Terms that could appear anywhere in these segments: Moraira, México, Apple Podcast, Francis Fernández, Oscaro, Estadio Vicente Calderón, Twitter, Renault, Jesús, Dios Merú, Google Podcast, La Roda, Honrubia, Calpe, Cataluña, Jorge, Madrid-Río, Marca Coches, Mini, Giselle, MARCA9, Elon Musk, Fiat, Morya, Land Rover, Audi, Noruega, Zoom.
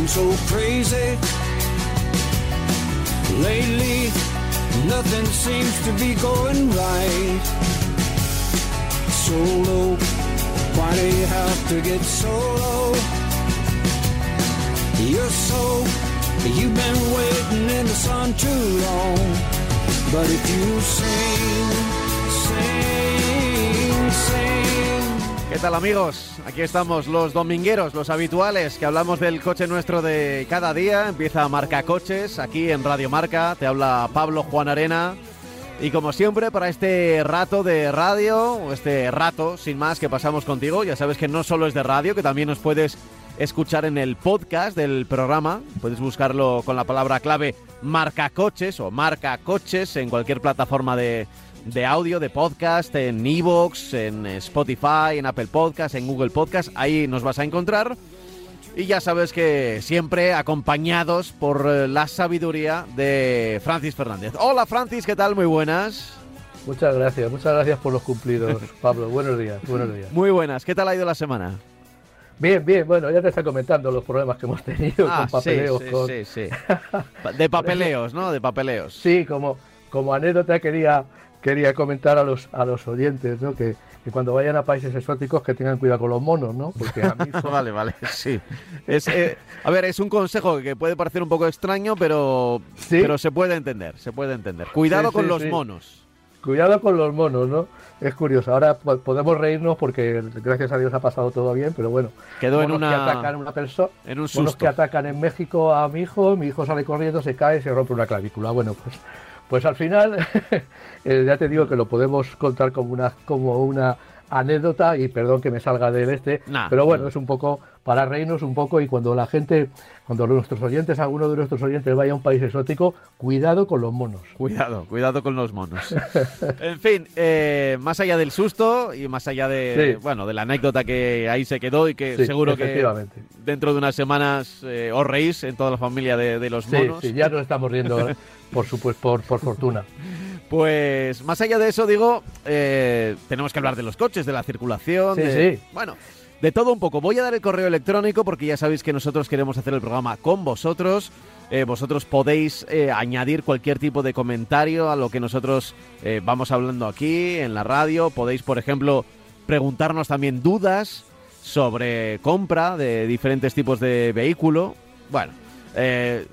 going so crazy. Lately, nothing seems to be going right. Solo, why do you have to get solo? You're so, you've been waiting in the sun too long. But if you sing, sing, sing. ¿Qué tal, amigos? Aquí estamos los domingueros, los habituales, que hablamos del coche nuestro de cada día. Empieza Marca Coches, aquí en Radio Marca. Te habla Pablo Juan Arena. Y como siempre, para este rato de radio, este rato sin más que pasamos contigo, ya sabes que no solo es de radio, que también nos puedes escuchar en el podcast del programa. Puedes buscarlo con la palabra clave Marca Coches o Marca Coches en cualquier plataforma de audio, de podcast, en iVoox, en Spotify, en Apple Podcast, en Google Podcast. Ahí nos vas a encontrar. Y ya sabes que siempre acompañados por la sabiduría de Francis Fernández. Hola, Francis, ¿qué tal? Muy buenas. Muchas gracias por los cumplidos, Pablo. Buenos días, buenos días. Muy buenas, ¿qué tal ha ido la semana? Bien, bien, bueno, ya te está comentando los problemas que hemos tenido con papeleos. Sí. De papeleos, ¿no? De papeleos. Sí, como anécdota quería comentar a los oyentes, ¿no? Que cuando vayan a países exóticos que tengan cuidado con los monos, ¿no? Porque a mí son... Vale, sí. Es un consejo que puede parecer un poco extraño, pero se puede entender. Cuidado con los monos. Cuidado con los monos, ¿no? Es curioso. Ahora podemos reírnos porque gracias a Dios ha pasado todo bien, pero bueno. Quedó en una... que atacan a una persona, en un susto. Monos que atacan en México a mi hijo sale corriendo, se cae y se rompe una clavícula. Bueno, pues al final, ya te digo que lo podemos contar como una anécdota, y perdón que me salga del pero bueno, es un poco para reírnos un poco, y cuando alguno de nuestros oyentes vaya a un país exótico, cuidado con los monos. Cuidado con los monos. En fin, más allá del susto y más allá de la anécdota que ahí se quedó y que seguro que dentro de unas semanas os reís en toda la familia de los monos. Sí, ya nos estamos riendo, por supuesto, por fortuna. Pues más allá de eso, digo, tenemos que hablar de los coches, de la circulación, bueno, de todo un poco. Voy a dar el correo electrónico porque ya sabéis que nosotros queremos hacer el programa con vosotros. Vosotros podéis añadir cualquier tipo de comentario a lo que nosotros vamos hablando aquí en la radio. Podéis, por ejemplo, preguntarnos también dudas sobre compra de diferentes tipos de vehículo. Bueno,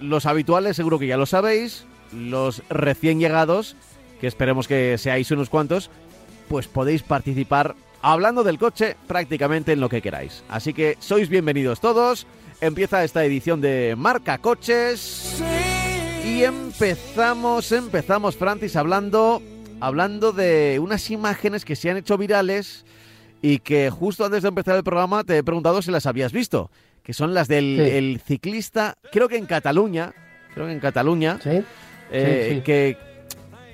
los habituales seguro que ya lo sabéis, los recién llegados, que esperemos que seáis unos cuantos, pues podéis participar hablando del coche prácticamente en lo que queráis. Así que sois bienvenidos todos. Empieza esta edición de Marca Coches. Y empezamos, Francis, hablando de unas imágenes que se han hecho virales y que justo antes de empezar el programa te he preguntado si las habías visto, que son las del el ciclista, creo que en Cataluña,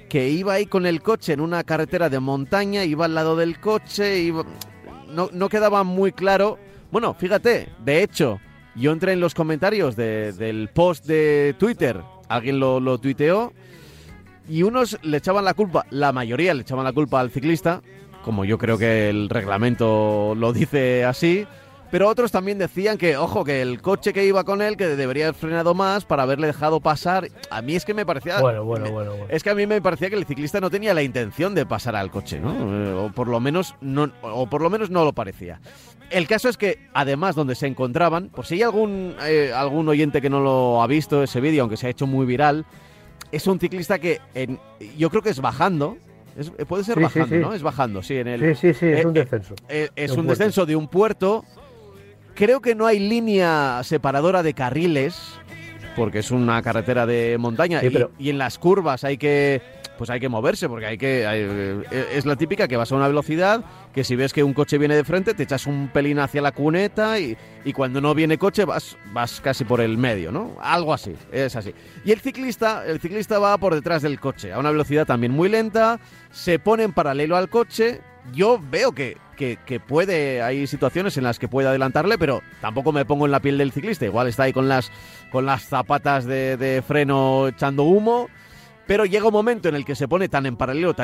que iba ahí con el coche en una carretera de montaña, iba al lado del coche, no quedaba muy claro. Bueno, fíjate, de hecho, yo entré en los comentarios del post de Twitter, alguien lo tuiteó, y unos le echaban la culpa, la mayoría le echaban la culpa al ciclista, como yo creo que el reglamento lo dice así, pero otros también decían que, ojo, que el coche que iba con él, que debería haber frenado más para haberle dejado pasar. A mí es que me parecía... Bueno. Es que a mí me parecía que el ciclista no tenía la intención de pasar al coche, ¿no? O por lo menos no lo parecía. El caso es que, además, donde se encontraban, por si hay algún oyente que no lo ha visto ese vídeo, aunque se ha hecho muy viral, es un ciclista que yo creo que es bajando. Puede ser bajando, ¿no? Es bajando, sí. Es un descenso. Es un descenso de un puerto... Creo que no hay línea separadora de carriles, porque es una carretera de montaña, y en las curvas hay que moverse, porque es la típica que vas a una velocidad, que si ves que un coche viene de frente, te echas un pelín hacia la cuneta, y cuando no viene coche vas casi por el medio, ¿no? Algo así, es así. Y el ciclista va por detrás del coche, a una velocidad también muy lenta, se pone en paralelo al coche. Yo veo que puede, hay situaciones en las que puede adelantarle, pero tampoco me pongo en la piel del ciclista. Igual está ahí con las zapatas de freno echando humo, pero llega un momento en el que se pone tan en paralelo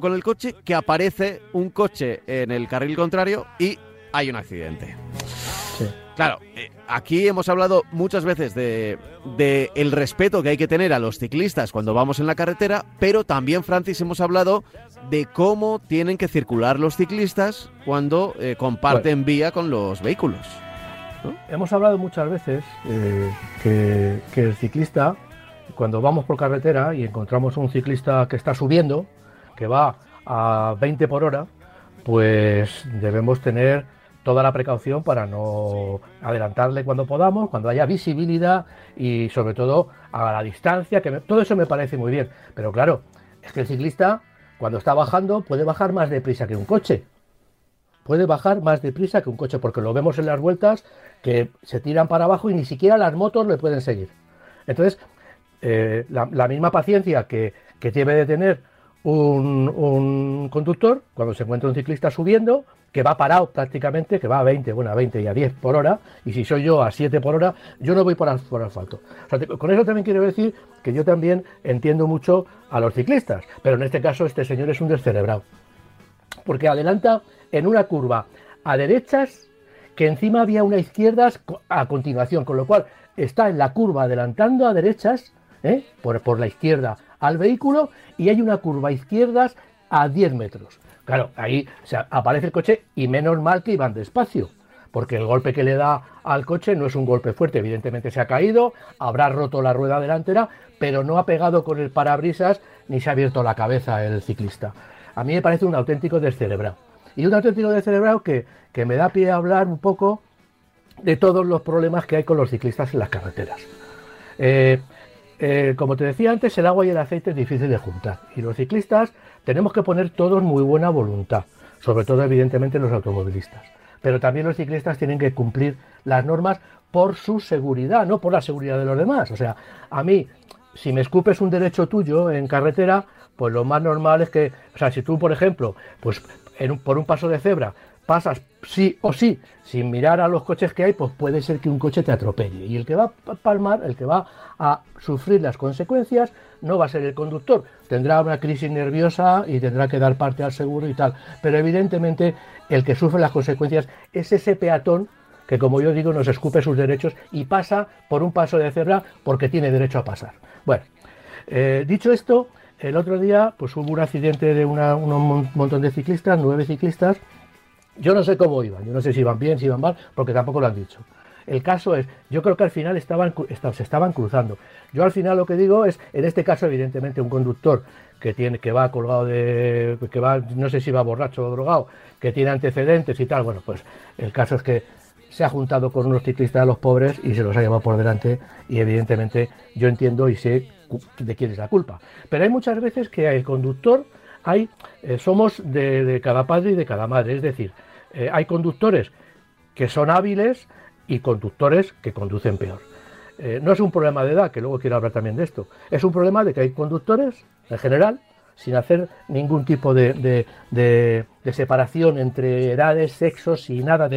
con el coche, que aparece un coche en el carril contrario y hay un accidente. Sí. Claro, aquí hemos hablado muchas veces de el respeto que hay que tener a los ciclistas cuando vamos en la carretera, pero también, Francis, hemos hablado de cómo tienen que circular los ciclistas cuando comparten vía con los vehículos, ¿no? Hemos hablado muchas veces que el ciclista, cuando vamos por carretera y encontramos un ciclista que está subiendo, que va a 20 por hora, pues debemos tener toda la precaución para no adelantarle cuando podamos, cuando haya visibilidad y sobre todo a la distancia, todo eso me parece muy bien. Pero claro, es que el ciclista cuando está bajando puede bajar más deprisa que un coche. Puede bajar más deprisa que un coche porque lo vemos en las vueltas que se tiran para abajo y ni siquiera las motos le pueden seguir. Entonces, la misma paciencia que debe de tener un conductor cuando se encuentra un ciclista subiendo, que va parado prácticamente, que va a 20 y a 10 por hora, y si soy yo a 7 por hora, yo no voy por asfalto. O sea, con eso también quiero decir que yo también entiendo mucho a los ciclistas, pero en este caso este señor es un descerebrado, porque adelanta en una curva a derechas, que encima había una izquierda a continuación, con lo cual está en la curva adelantando a derechas, por la izquierda al vehículo, y hay una curva a izquierdas a 10 metros. Claro, ahí aparece el coche y menos mal que iban despacio, porque el golpe que le da al coche no es un golpe fuerte, evidentemente se ha caído, habrá roto la rueda delantera, pero no ha pegado con el parabrisas ni se ha abierto la cabeza el ciclista. A mí me parece un auténtico descerebrado. Y un auténtico descerebrado que me da pie a hablar un poco de todos los problemas que hay con los ciclistas en las carreteras. Como te decía antes, el agua y el aceite es difícil de juntar, y los ciclistas tenemos que poner todos muy buena voluntad, sobre todo evidentemente los automovilistas, pero también los ciclistas tienen que cumplir las normas por su seguridad, no por la seguridad de los demás. O sea, a mí, si me escupes un derecho tuyo en carretera, pues lo más normal es que, o sea, si tú, por ejemplo, pues por un paso de cebra pasas sí o sí sin mirar a los coches que hay, pues puede ser que un coche te atropelle, y el que va a palmar, el que va a sufrir las consecuencias, no va a ser el conductor. Tendrá una crisis nerviosa y tendrá que dar parte al seguro y tal, pero evidentemente el que sufre las consecuencias es ese peatón que, como yo digo, nos escupe sus derechos y pasa por un paso de cebra porque tiene derecho a pasar. Bueno, dicho esto, el otro día pues hubo un accidente de un montón de ciclistas, 9 ciclistas. Yo no sé cómo iban, yo no sé si iban bien, si iban mal, porque tampoco lo han dicho. El caso es, yo creo que al final se estaban cruzando. Yo al final lo que digo es, en este caso evidentemente un conductor que va colgado no sé si va borracho o drogado, que tiene antecedentes y tal, bueno, pues el caso es que se ha juntado con unos ciclistas a los pobres y se los ha llevado por delante, y evidentemente yo entiendo y sé de quién es la culpa. Pero hay muchas veces que el conductor somos de cada padre y de cada madre, es decir, hay conductores que son hábiles y conductores que conducen peor. No es un problema de edad, que luego quiero hablar también de esto, es un problema de que hay conductores, en general, sin hacer ningún tipo de separación entre edades, sexos y nada,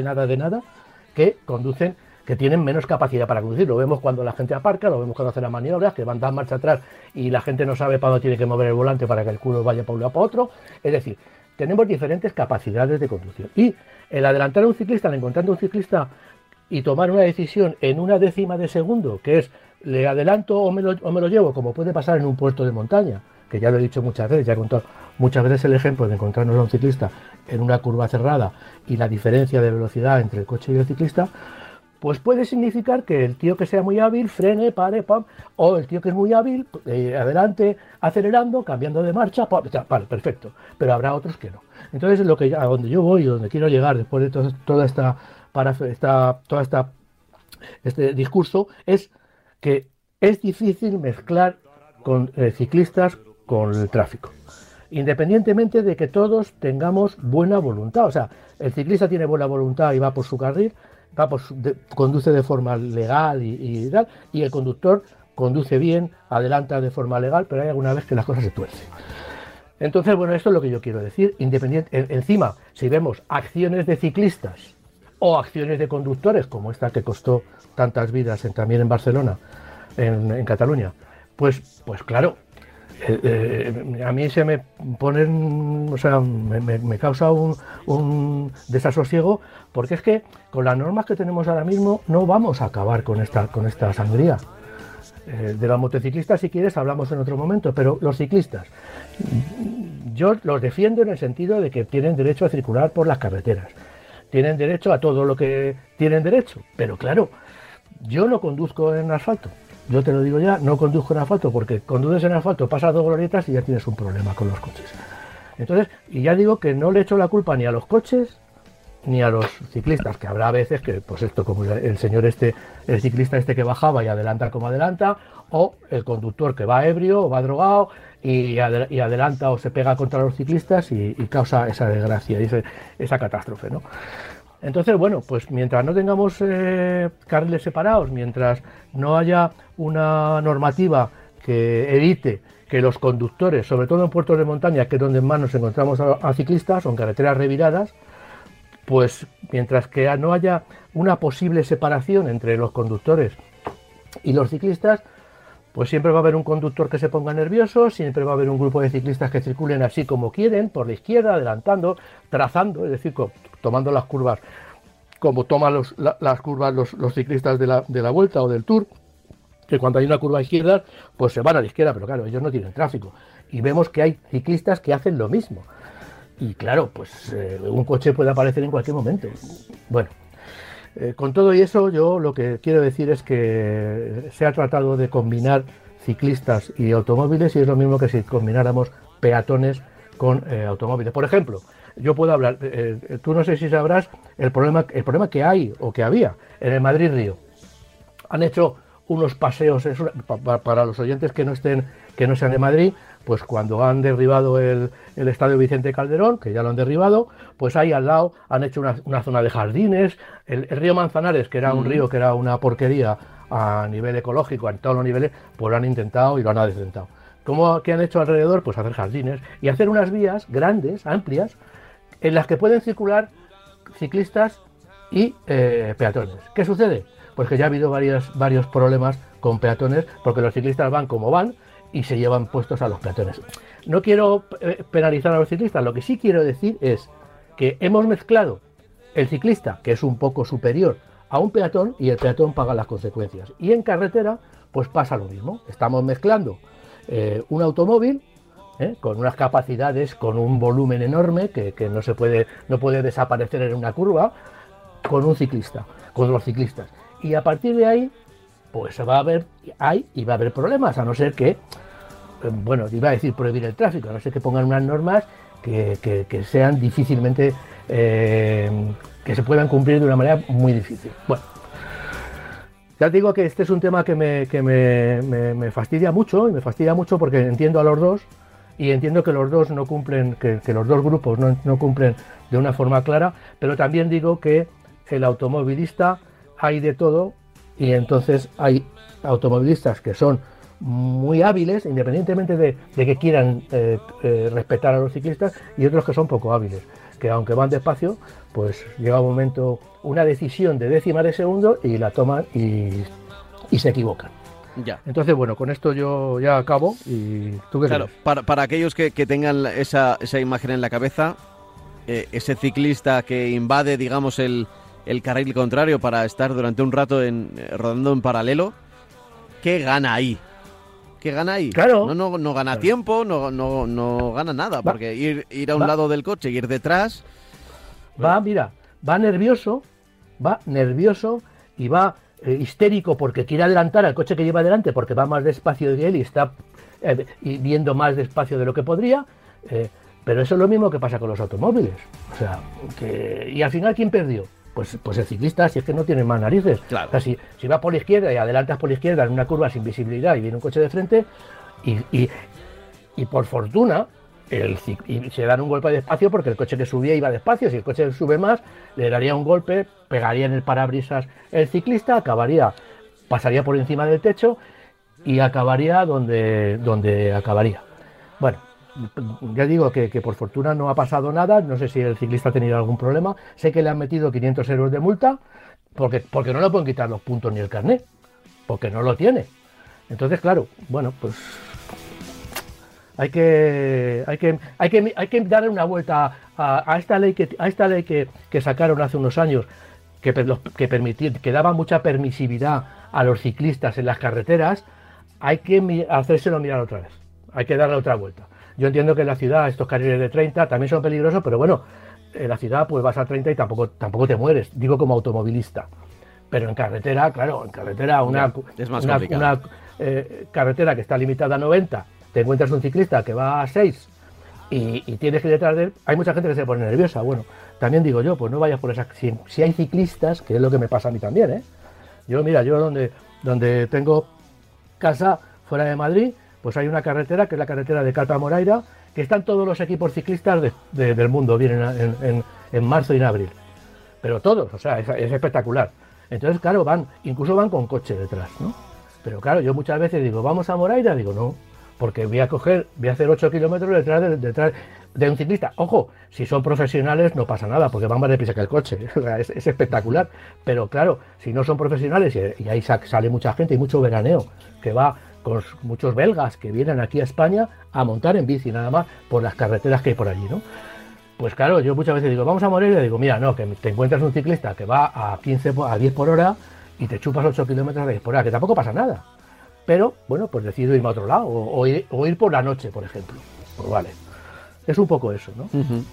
que conducen, que tienen menos capacidad para conducir. Lo vemos cuando la gente aparca, lo vemos cuando hace las maniobras, que van a dar marcha atrás y la gente no sabe para dónde tiene que mover el volante para que el culo vaya para un lado o para otro. Es decir, tenemos diferentes capacidades de conducción. Y el adelantar a un ciclista, el encontrar a un ciclista y tomar una decisión en una décima de segundo, que es, le adelanto o me lo llevo, como puede pasar en un puerto de montaña, que ya lo he dicho muchas veces, ya he contado muchas veces el ejemplo de encontrarnos a un ciclista en una curva cerrada y la diferencia de velocidad entre el coche y el ciclista, pues puede significar que el tío que sea muy hábil frene, pare, pam, o el tío que es muy hábil adelante, acelerando, cambiando de marcha, pam, vale, perfecto, pero habrá otros que no. Entonces, a donde yo voy, donde quiero llegar después de todo este discurso, es que es difícil mezclar con ciclistas con el tráfico, independientemente de que todos tengamos buena voluntad. O sea, el ciclista tiene buena voluntad y va por su carril, conduce de forma legal y tal, y el conductor conduce bien, adelanta de forma legal, pero hay alguna vez que las cosas se tuercen. Entonces, bueno, esto es lo que yo quiero decir. Encima, si vemos acciones de ciclistas o acciones de conductores, como esta que costó tantas vidas también en Barcelona, en Cataluña, pues claro, a mí se me ponen, o sea, me causa un desasosiego, porque es que con las normas que tenemos ahora mismo no vamos a acabar con esta sangría. De los motociclistas, si quieres, hablamos en otro momento, pero los ciclistas, yo los defiendo en el sentido de que tienen derecho a circular por las carreteras, tienen derecho a todo lo que tienen derecho, pero claro, yo no conduzco en asfalto. Yo te lo digo ya, no conduzco en asfalto, porque conduces en asfalto, pasas dos glorietas y ya tienes un problema con los coches. Entonces, y ya digo que no le echo la culpa ni a los coches ni a los ciclistas, que habrá veces que, pues esto, como el señor este, el ciclista este que bajaba y adelanta como adelanta, o el conductor que va ebrio o va drogado y adelanta o se pega contra los ciclistas y causa esa desgracia y esa catástrofe, ¿no? Entonces, bueno, pues mientras no tengamos carriles separados, mientras no haya una normativa que evite que los conductores, sobre todo en puertos de montaña, que es donde más nos encontramos a ciclistas, o en carreteras reviradas, pues mientras que no haya una posible separación entre los conductores y los ciclistas, pues siempre va a haber un conductor que se ponga nervioso, siempre va a haber un grupo de ciclistas que circulen así como quieren, por la izquierda, adelantando, trazando, es decir, tomando las curvas como toman las curvas los ciclistas de la Vuelta o del Tour, que cuando hay una curva izquierda, pues se van a la izquierda, pero claro, ellos no tienen tráfico. Y vemos que hay ciclistas que hacen lo mismo. Y claro, pues un coche puede aparecer en cualquier momento. Bueno. Con todo y eso, yo lo que quiero decir es que se ha tratado de combinar ciclistas y automóviles, y es lo mismo que si combináramos peatones con automóviles. Por ejemplo, yo puedo hablar, tú no sé si sabrás el problema que hay o que había en el Madrid-Río. Han hecho unos paseos, para los oyentes que no sean de Madrid, pues cuando han derribado el Estadio Vicente Calderón, que ya lo han derribado, pues ahí al lado han hecho una zona de jardines, el río Manzanares, que era un río que era una porquería a nivel ecológico, en todos los niveles, pues lo han intentado y lo han adecentado. ¿Qué han hecho alrededor? Pues hacer jardines y hacer unas vías grandes, amplias, en las que pueden circular ciclistas y peatones. ¿Qué sucede? Pues que ya ha habido varios problemas con peatones, porque los ciclistas van como van y se llevan puestos a los peatones. No quiero penalizar a los ciclistas, lo que sí quiero decir es que hemos mezclado el ciclista, que es un poco superior a un peatón, y el peatón paga las consecuencias. Y en carretera, pues pasa lo mismo. Estamos mezclando un automóvil con unas capacidades, con un volumen enorme que no puede desaparecer en una curva, con un ciclista, con los ciclistas. Y a partir de ahí, pues va a haber problemas, a no ser que, bueno, iba a decir prohibir el tráfico, a no ser que pongan unas normas que sean difícilmente, que se puedan cumplir de una manera muy difícil. Bueno, ya te digo que este es un tema que me fastidia mucho, y me fastidia mucho porque entiendo a los dos, y entiendo que los dos no cumplen, que los dos grupos no cumplen de una forma clara, pero también digo que el automovilista hay de todo, y entonces hay automovilistas que son muy hábiles, independientemente de que quieran respetar a los ciclistas, y otros que son poco hábiles, que aunque van despacio, pues llega un momento, una decisión de décima de segundo, y la toman y se equivocan. Ya. Entonces, bueno, con esto yo ya acabo. Y ¿tú qué crees? Para aquellos que tengan esa imagen en la cabeza, ese ciclista que invade, digamos, el carril contrario para estar durante un rato rodando en paralelo, ¿qué gana ahí? ¿Qué gana ahí? Claro. No gana claro. Tiempo, no gana nada, porque ir a un lado del coche, ir detrás... Va nervioso y va histérico porque quiere adelantar al coche que lleva delante, porque va más despacio de él y está viendo más despacio de lo que podría... pero eso es lo mismo que pasa con los automóviles. O sea, y al final, ¿quién perdió? Pues el ciclista, si es que no tiene más narices. Claro. O sea, si vas por la izquierda y adelantas por la izquierda en una curva sin visibilidad y viene un coche de frente, y por fortuna se dan un golpe de espacio, porque el coche que subía iba despacio. Si el coche sube más, le daría un golpe, pegaría en el parabrisas el ciclista, pasaría por encima del techo y acabaría donde acabaría. Bueno. Ya digo que por fortuna no ha pasado nada, no sé si el ciclista ha tenido algún problema, sé que le han metido 500 euros de multa, porque no le pueden quitar los puntos ni el carnet, porque no lo tiene. Entonces, claro, bueno, pues Hay que darle una vuelta a esta ley que sacaron hace unos años, que daba mucha permisividad a los ciclistas en las carreteras. Hay que hacérselo mirar otra vez, hay que darle otra vuelta. Yo entiendo que en la ciudad estos carriles de 30 también son peligrosos, pero bueno, en la ciudad pues vas a 30 y tampoco te mueres, digo como automovilista. Pero en carretera, claro, en carretera una carretera que está limitada a 90, te encuentras un ciclista que va a 6 y tienes que ir detrás de él. Hay mucha gente que se pone nerviosa. Bueno, también digo yo, pues no vayas por esa. Si hay ciclistas, que es lo que me pasa a mí también, ¿eh? Yo donde tengo casa fuera de Madrid, pues hay una carretera que es la carretera de Calpe a Moraira, que están todos los equipos ciclistas del mundo, vienen en marzo y en abril. Pero todos, o sea, es espectacular. Entonces, claro, incluso van con coche detrás, ¿no? Pero claro, yo muchas veces digo, vamos a Moraira, digo, no, porque voy a hacer 8 kilómetros detrás de un ciclista. Ojo, si son profesionales no pasa nada, porque van más deprisa que el coche, es espectacular. Pero claro, si no son profesionales, y ahí sale mucha gente y mucho veraneo, que va con muchos belgas que vienen aquí a España a montar en bici nada más por las carreteras que hay por allí, ¿no? Pues claro, yo muchas veces digo, vamos a Moraira, digo, mira, no, que te encuentras un ciclista que va a 10 por hora y te chupas 8 kilómetros a 10 por hora, que tampoco pasa nada. Pero, bueno, pues decido irme a otro lado, o ir por la noche, por ejemplo. Pues vale, es un poco eso, ¿no? Uh-huh.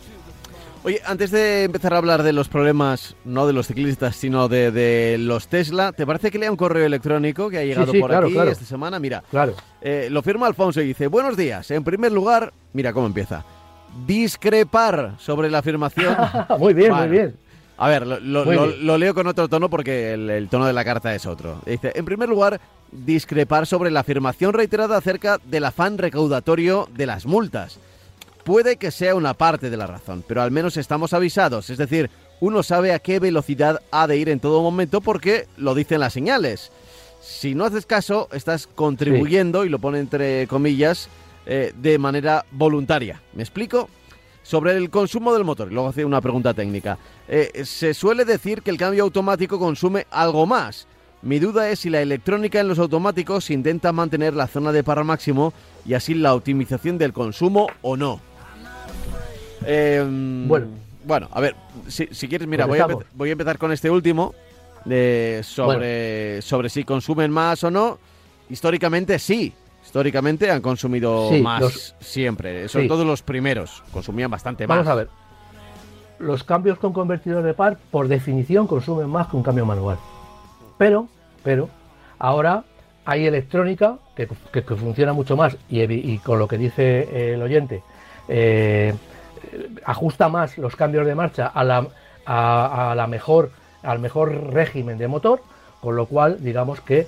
Oye, antes de empezar a hablar de los problemas, no de los ciclistas, sino de los Tesla, ¿te parece que lea un correo electrónico que ha llegado por aquí esta semana? Mira, claro. Lo firma Alfonso y dice, buenos días, en primer lugar, mira cómo empieza. Discrepar sobre la afirmación. Muy bien, bueno, muy bien. A ver, lo leo con otro tono porque el tono de la carta es otro. Dice, en primer lugar, discrepar sobre la afirmación reiterada acerca del afán recaudatorio de las multas. Puede que sea una parte de la razón, pero al menos estamos avisados. Es decir, uno sabe a qué velocidad ha de ir en todo momento porque lo dicen las señales. Si no haces caso, estás contribuyendo, sí, y lo pone entre comillas, de manera voluntaria. ¿Me explico? Sobre el consumo del motor, y luego hace una pregunta técnica. Se suele decir que el cambio automático consume algo más. Mi duda es si la electrónica en los automáticos intenta mantener la zona de par máximo y así la optimización del consumo o no. Bueno, a ver, si quieres, mira, pues voy a empezar con este último, sobre si consumen más o no. Históricamente sí. Históricamente han consumido más siempre, sobre todo los primeros, consumían bastante más. Vamos a ver, los cambios con convertidor de par, por definición, consumen más que un cambio manual. Pero ahora hay electrónica que funciona mucho más y con lo que dice el oyente, ajusta más los cambios de marcha al mejor régimen de motor, con lo cual, digamos que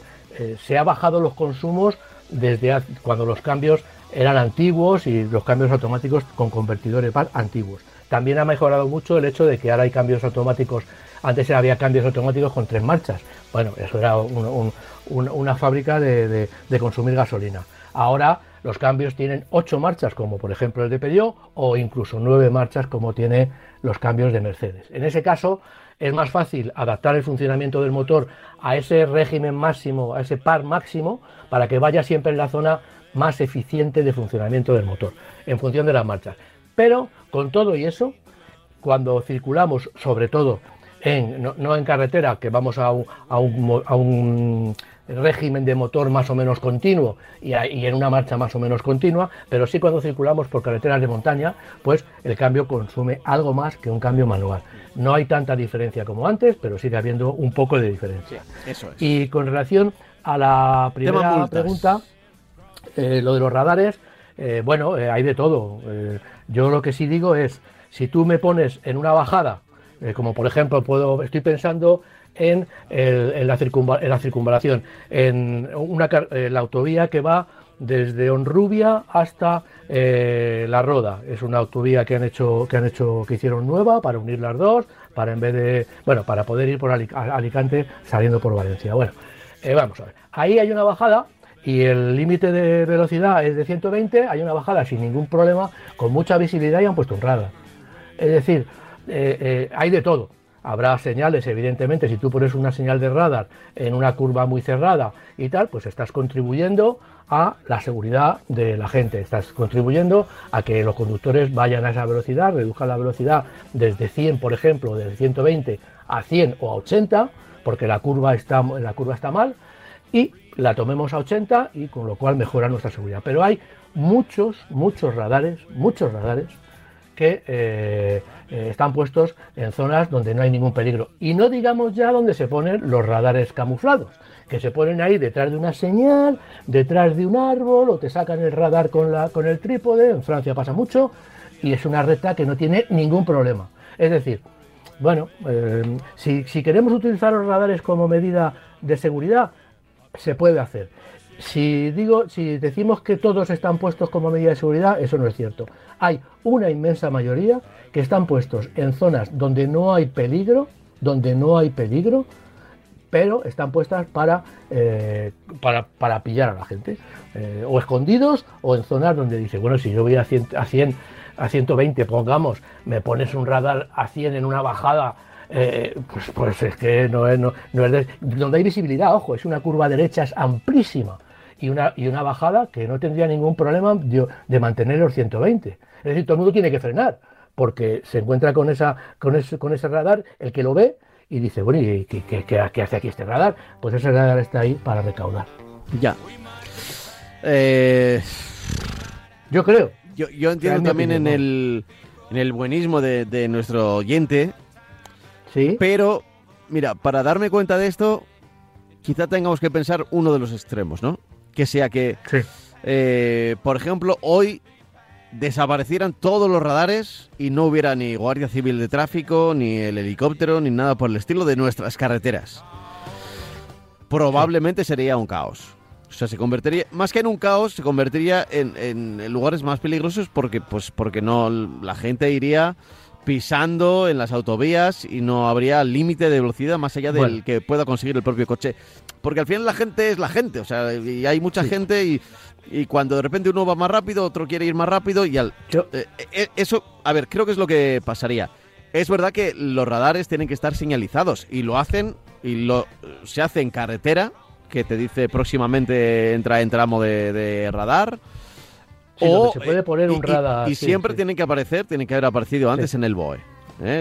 se ha bajado los consumos desde cuando los cambios eran antiguos y los cambios automáticos con convertidor de par antiguos. También ha mejorado mucho el hecho de que ahora hay cambios automáticos. Antes había cambios automáticos con 3 marchas. Bueno, eso era una fábrica de consumir gasolina. Ahora los cambios tienen 8 marchas, como por ejemplo el de Peugeot, o incluso 9 marchas, como tiene los cambios de Mercedes. En ese caso es más fácil adaptar el funcionamiento del motor a ese régimen máximo, a ese par máximo, para que vaya siempre en la zona más eficiente de funcionamiento del motor, en función de las marchas. Pero, con todo y eso, cuando circulamos, sobre todo, no en carretera, que vamos a un régimen de motor más o menos continuo y en una marcha más o menos continua, pero sí cuando circulamos por carreteras de montaña, pues el cambio consume algo más que un cambio manual. No hay tanta diferencia como antes, pero sigue habiendo un poco de diferencia. Sí, eso es. Y con relación a la primera pregunta, lo de los radares, hay de todo. Yo lo que sí digo es, si tú me pones en una bajada, como por ejemplo estoy pensando en la circunvalación, en la autovía que va desde Honrubia hasta La Roda. Es una autovía que hicieron nueva para unir las dos, para poder ir por Alicante saliendo por Valencia. Bueno, vamos a ver. Ahí hay una bajada y el límite de velocidad es de 120, hay una bajada sin ningún problema, con mucha visibilidad, y han puesto un radar. Es decir, hay de todo. Habrá señales, evidentemente, si tú pones una señal de radar en una curva muy cerrada y tal, pues estás contribuyendo a la seguridad de la gente. Estás contribuyendo a que los conductores vayan a esa velocidad, reduzcan la velocidad desde 100, por ejemplo, desde 120 a 100 o a 80, porque la curva está mal, y la tomemos a 80, y con lo cual mejora nuestra seguridad. Pero hay muchos radares que están puestos en zonas donde no hay ningún peligro. Y no digamos ya donde se ponen los radares camuflados, que se ponen ahí detrás de una señal, detrás de un árbol, o te sacan el radar con el trípode. En Francia pasa mucho, y es una recta que no tiene ningún problema. Es decir, bueno, si queremos utilizar los radares como medida de seguridad, se puede hacer. Si decimos que todos están puestos como medida de seguridad, eso no es cierto. Hay una inmensa mayoría que están puestos en zonas donde no hay peligro, pero están puestas para pillar a la gente, o escondidos, o en zonas donde dice, bueno, si yo voy a 120, pongamos, me pones un radar a 100 en una bajada, pues es que no es donde hay visibilidad. Ojo, es una curva derecha, es amplísima, y una bajada que no tendría ningún problema de mantener los 120. Es decir, todo el mundo tiene que frenar, porque se encuentra con ese radar, el que lo ve, y dice, bueno, ¿y qué hace aquí este radar? Pues ese radar está ahí para recaudar. Ya. Yo creo. Yo entiendo también en el buenismo de nuestro oyente. Sí. Pero, mira, para darme cuenta de esto, quizá tengamos que pensar uno de los extremos, ¿no? Que sea que, sí, por ejemplo, hoy desaparecieran todos los radares y no hubiera ni Guardia Civil de Tráfico, ni el helicóptero, ni nada por el estilo de nuestras carreteras. Probablemente sería un caos. O sea, se convertiría, más que en un caos, se convertiría en lugares más peligrosos, porque no, la gente iría pisando en las autovías y no habría límite de velocidad más allá del que pueda conseguir el propio coche. Porque al final la gente es la gente, o sea, y hay mucha gente y cuando de repente uno va más rápido, otro quiere ir más rápido eso, a ver, creo que es lo que pasaría. Es verdad que los radares tienen que estar señalizados y lo hacen, se hace en carretera, que te dice próximamente entra en tramo de radar. Sí, o se puede poner un radar. Y sí, siempre sí. Tienen que haber aparecido antes en el BOE.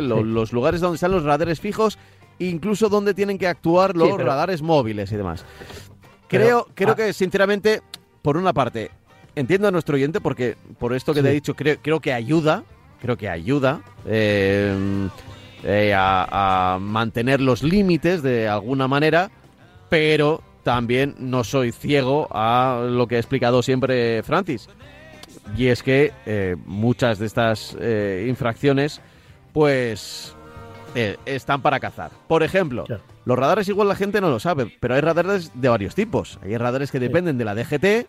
Los lugares donde están los radares fijos, incluso donde tienen que actuar los radares móviles y demás. Creo que, sinceramente, por una parte, entiendo a nuestro oyente, porque por esto que te he dicho, creo que ayuda a mantener los límites de alguna manera, pero también no soy ciego a lo que ha explicado siempre Francis. Y es que muchas de estas infracciones, pues, están para cazar. Por ejemplo, los radares igual la gente no lo sabe, pero hay radares de varios tipos. Hay radares que dependen de la DGT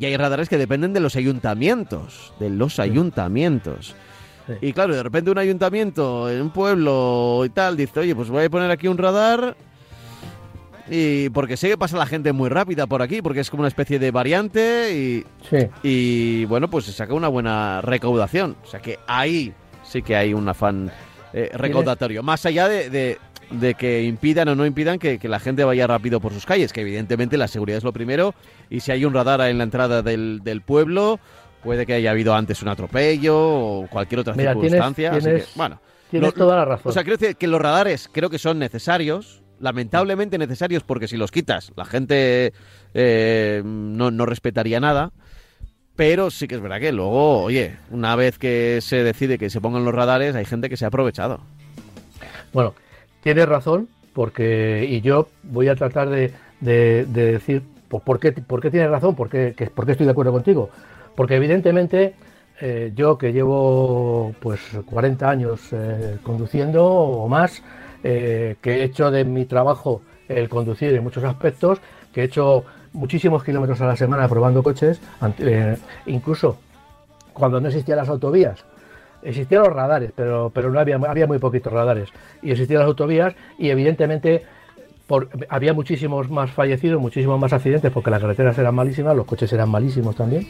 y hay radares que dependen de los ayuntamientos. Sí. Y claro, de repente un ayuntamiento en un pueblo y tal dice, oye, pues voy a poner aquí un radar, y porque sé que pasa la gente muy rápida por aquí, porque es como una especie de variante y bueno, pues se saca una buena recaudación. O sea que ahí sí que hay un afán recaudatorio. Más allá de que impidan o no impidan que la gente vaya rápido por sus calles, que evidentemente la seguridad es lo primero, y si hay un radar en la entrada del pueblo, puede que haya habido antes un atropello o cualquier otra circunstancia. Así que, bueno, tienes toda la razón. O sea, creo que los radares creo que son necesarios, lamentablemente necesarios, porque si los quitas la gente no respetaría nada, pero sí que es verdad que luego, oye, una vez que se decide que se pongan los radares, hay gente que se ha aprovechado. Bueno, tienes razón, porque y yo voy a tratar de decir por qué tienes razón, por qué estoy de acuerdo contigo, porque evidentemente yo, que llevo pues 40 años conduciendo o más, que he hecho de mi trabajo el conducir en muchos aspectos, que he hecho muchísimos kilómetros a la semana probando coches, incluso cuando no existían las autovías. Existían los radares, pero no había muy poquitos radares, y existían las autovías, y evidentemente había muchísimos más fallecidos, muchísimos más accidentes, porque las carreteras eran malísimas, los coches eran malísimos también,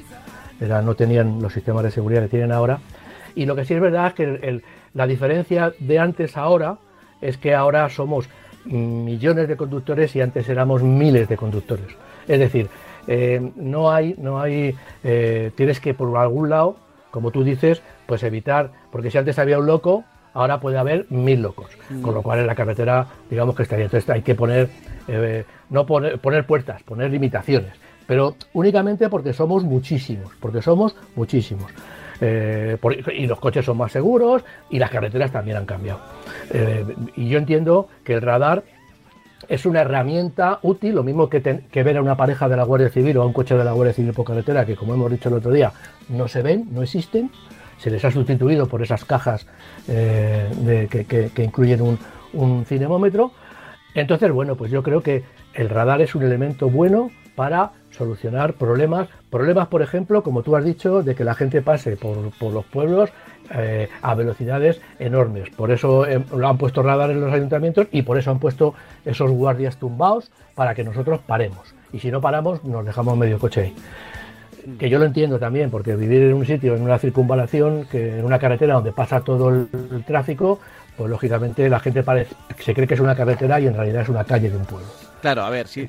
no tenían los sistemas de seguridad que tienen ahora. Y lo que sí es verdad es que la diferencia de antes a ahora es que ahora somos millones de conductores y antes éramos miles de conductores. Es decir, Tienes que por algún lado, como tú dices, pues evitar, porque si antes había un loco, ahora puede haber 1000 locos, con lo cual en la carretera, digamos que está bien. Entonces hay que poner, poner puertas, poner limitaciones, pero únicamente porque somos muchísimos, y los coches son más seguros y las carreteras también han cambiado. Y yo entiendo que el radar es una herramienta útil, lo mismo que ver a una pareja de la Guardia Civil o a un coche de la Guardia Civil por carretera, que como hemos dicho el otro día, no se ven, no existen, se les ha sustituido por esas cajas que incluyen un cinemómetro. Entonces, bueno, pues yo creo que el radar es un elemento bueno para solucionar problemas, por ejemplo, como tú has dicho, de que la gente pase por los pueblos a velocidades enormes. Por eso lo han puesto radar en los ayuntamientos y por eso han puesto esos guardias tumbados, para que nosotros paremos. Y si no paramos, nos dejamos medio coche ahí. Que yo lo entiendo también, porque vivir en un sitio, en una circunvalación, que en una carretera donde pasa todo el tráfico, pues lógicamente la gente se cree que es una carretera y en realidad es una calle de un pueblo. Claro, a ver, sí,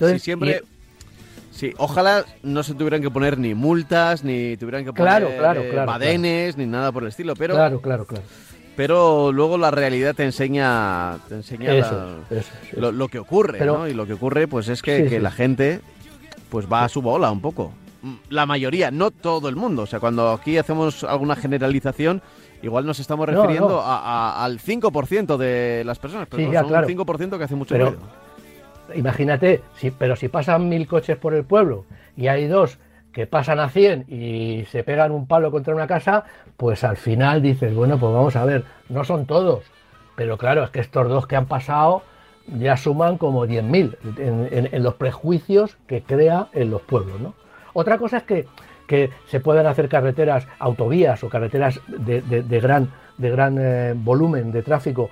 ojalá no se tuvieran que poner ni multas, ni tuvieran que poner badenes, ni nada por el estilo, pero... Claro. Pero luego la realidad te enseña eso. Lo que ocurre, pero, ¿no? Y lo que ocurre pues es que la gente pues va a su bola un poco. La mayoría, no todo el mundo. O sea, cuando aquí hacemos alguna generalización, igual nos estamos refiriendo al 5% de las personas, pero un 5% que hace mucho ruido. Imagínate, si pasan 1000 coches por el pueblo y hay 2 que pasan a 100 y se pegan un palo contra una casa, pues al final dices, bueno, pues vamos a ver, no son todos, pero claro, es que estos 2 que han pasado ya suman como 10.000 en los prejuicios que crea en los pueblos, ¿no? Otra cosa es que se puedan hacer carreteras, autovías o carreteras de gran volumen de tráfico,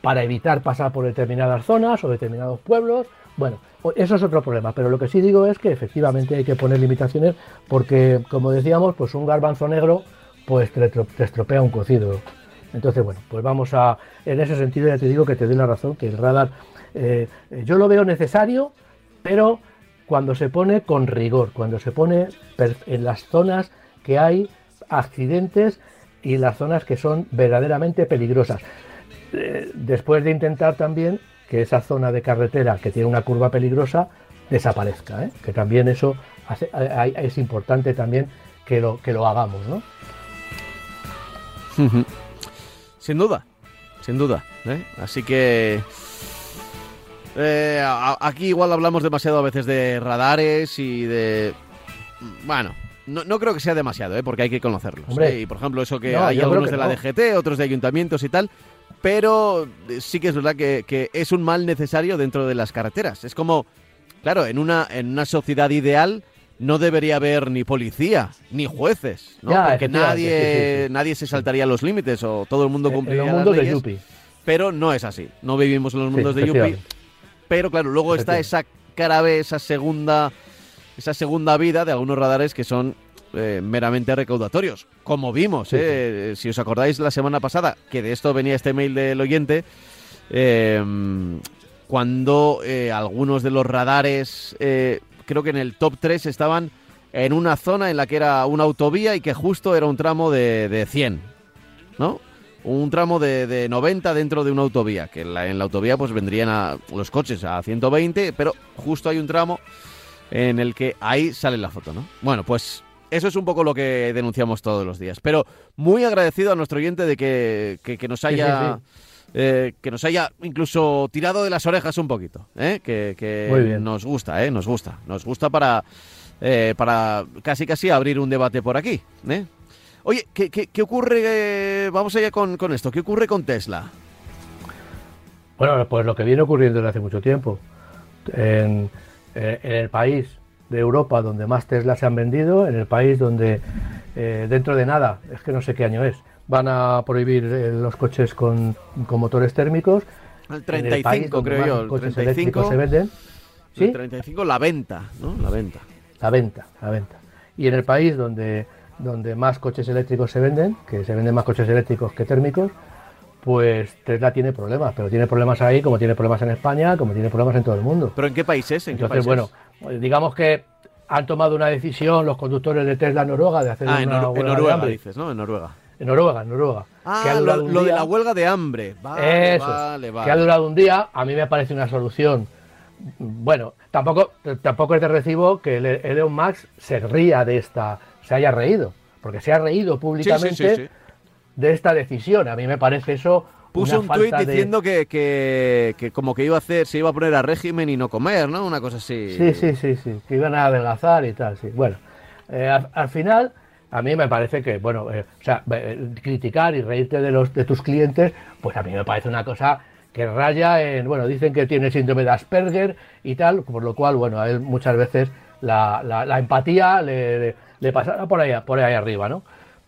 para evitar pasar por determinadas zonas o determinados pueblos. Bueno, eso es otro problema, pero lo que sí digo es que efectivamente hay que poner limitaciones, porque, como decíamos, pues un garbanzo negro pues te estropea un cocido. Entonces, bueno, pues en ese sentido ya te digo que te doy la razón, que el radar yo lo veo necesario, pero cuando se pone con rigor, cuando se pone en las zonas que hay accidentes y las zonas que son verdaderamente peligrosas. Después de intentar también que esa zona de carretera que tiene una curva peligrosa desaparezca, ¿eh? Que también eso es importante también que lo hagamos, ¿no? Sin duda. ¿Eh? Así que aquí igual hablamos demasiado a veces de radares y de... Bueno... No creo que sea demasiado, porque hay que conocerlos. Hombre, y por ejemplo, eso que hay algunos de la DGT, otros de ayuntamientos y tal, pero sí que es verdad que es un mal necesario dentro de las carreteras. Es como, claro, en una sociedad ideal no debería haber ni policía, ni jueces, ¿no? Ya, porque nadie se saltaría los límites o todo el mundo cumpliría las leyes. De Yuppie. Pero no es así, no vivimos en los mundos de Yuppie. Pero claro, luego está esa cara B, esa segunda vida de algunos radares que son meramente recaudatorios, como vimos, si os acordáis la semana pasada, que de esto venía este mail del oyente, cuando algunos de los radares, creo que en el top 3 estaban en una zona en la que era una autovía y que justo era un tramo de 100, ¿no? Un tramo de 90 dentro de una autovía, que en la autovía pues vendrían los coches a 120, pero justo hay un tramo en el que ahí sale la foto, ¿no? Bueno, pues eso es un poco lo que denunciamos todos los días. Pero muy agradecido a nuestro oyente de que nos haya... que nos haya incluso tirado de las orejas un poquito, ¿eh? Que nos gusta, ¿eh? Nos gusta para casi abrir un debate por aquí, ¿eh? Oye, ¿qué ocurre? Vamos allá con esto. ¿Qué ocurre con Tesla? Bueno, pues lo que viene ocurriendo desde hace mucho tiempo. En el país de Europa donde más Tesla se han vendido, en el país donde dentro de nada, es que no sé qué año es, van a prohibir los coches con motores térmicos. El 35, creo yo, el 35 se venden. ¿Sí? El 35 la venta, ¿no? La venta. Y en el país donde más coches eléctricos se venden, que se venden más coches eléctricos que térmicos, pues Tesla tiene problemas, pero tiene problemas ahí, como tiene problemas en España, como tiene problemas en todo el mundo. ¿Pero en qué países? Entonces, bueno, digamos que han tomado una decisión los conductores de Tesla Noruega de hacer una huelga en Noruega, de hambre. Dices, ¿no? En Noruega. En Noruega. Ah, lo de la huelga de hambre. Vale, eso, vale. Que ha durado un día, a mí me parece una solución. Bueno, tampoco es de recibo que Elon Musk se ría de esta, se haya reído, porque se ha reído públicamente de esta decisión. A mí me parece eso. Puso un tuit diciendo que como que iba a hacer, se iba a poner a régimen y no comer, ¿no? Una cosa así. Sí, que iban a adelgazar y tal, sí. Bueno, al final, a mí me parece que, bueno, criticar y reírte de tus clientes, pues a mí me parece una cosa que raya en, bueno, dicen que tiene síndrome de Asperger y tal, por lo cual, bueno, a él muchas veces la empatía le pasará por ahí arriba, ¿no?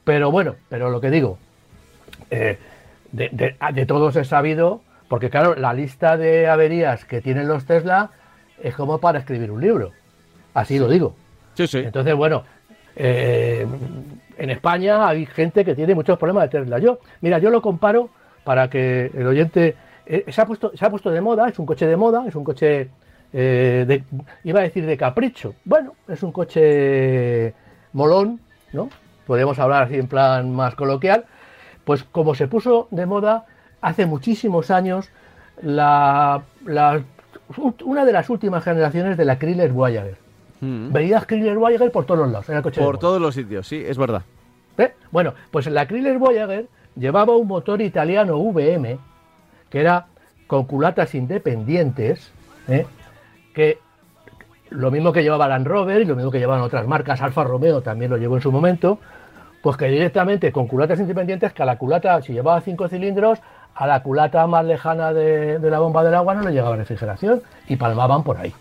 Pero bueno, pero lo que digo, de todos he sabido, porque claro, la lista de averías que tienen los Tesla es como para escribir un libro, así lo digo. Sí. Entonces, bueno, en España hay gente que tiene muchos problemas de Tesla. Yo lo comparo para que el oyente... se ha puesto de moda, es un coche de moda, es un coche, iba a decir de capricho. Bueno, es un coche molón, ¿no? Podemos hablar así en plan más coloquial. Pues como se puso de moda hace muchísimos años una de las últimas generaciones de la Chrysler Voyager. Veías Chrysler Voyager por todos los lados, era el coche. Por todos los sitios, sí, es verdad. Bueno, pues la Chrysler Voyager llevaba un motor italiano VM, que era con culatas independientes, que lo mismo que llevaba Land Rover y lo mismo que llevaban otras marcas, Alfa Romeo también lo llevó en su momento. Pues que directamente con culatas independientes, que a la culata, si llevaba 5 cilindros, a la culata más lejana de la bomba del agua no le llegaba refrigeración y palmaban por ahí.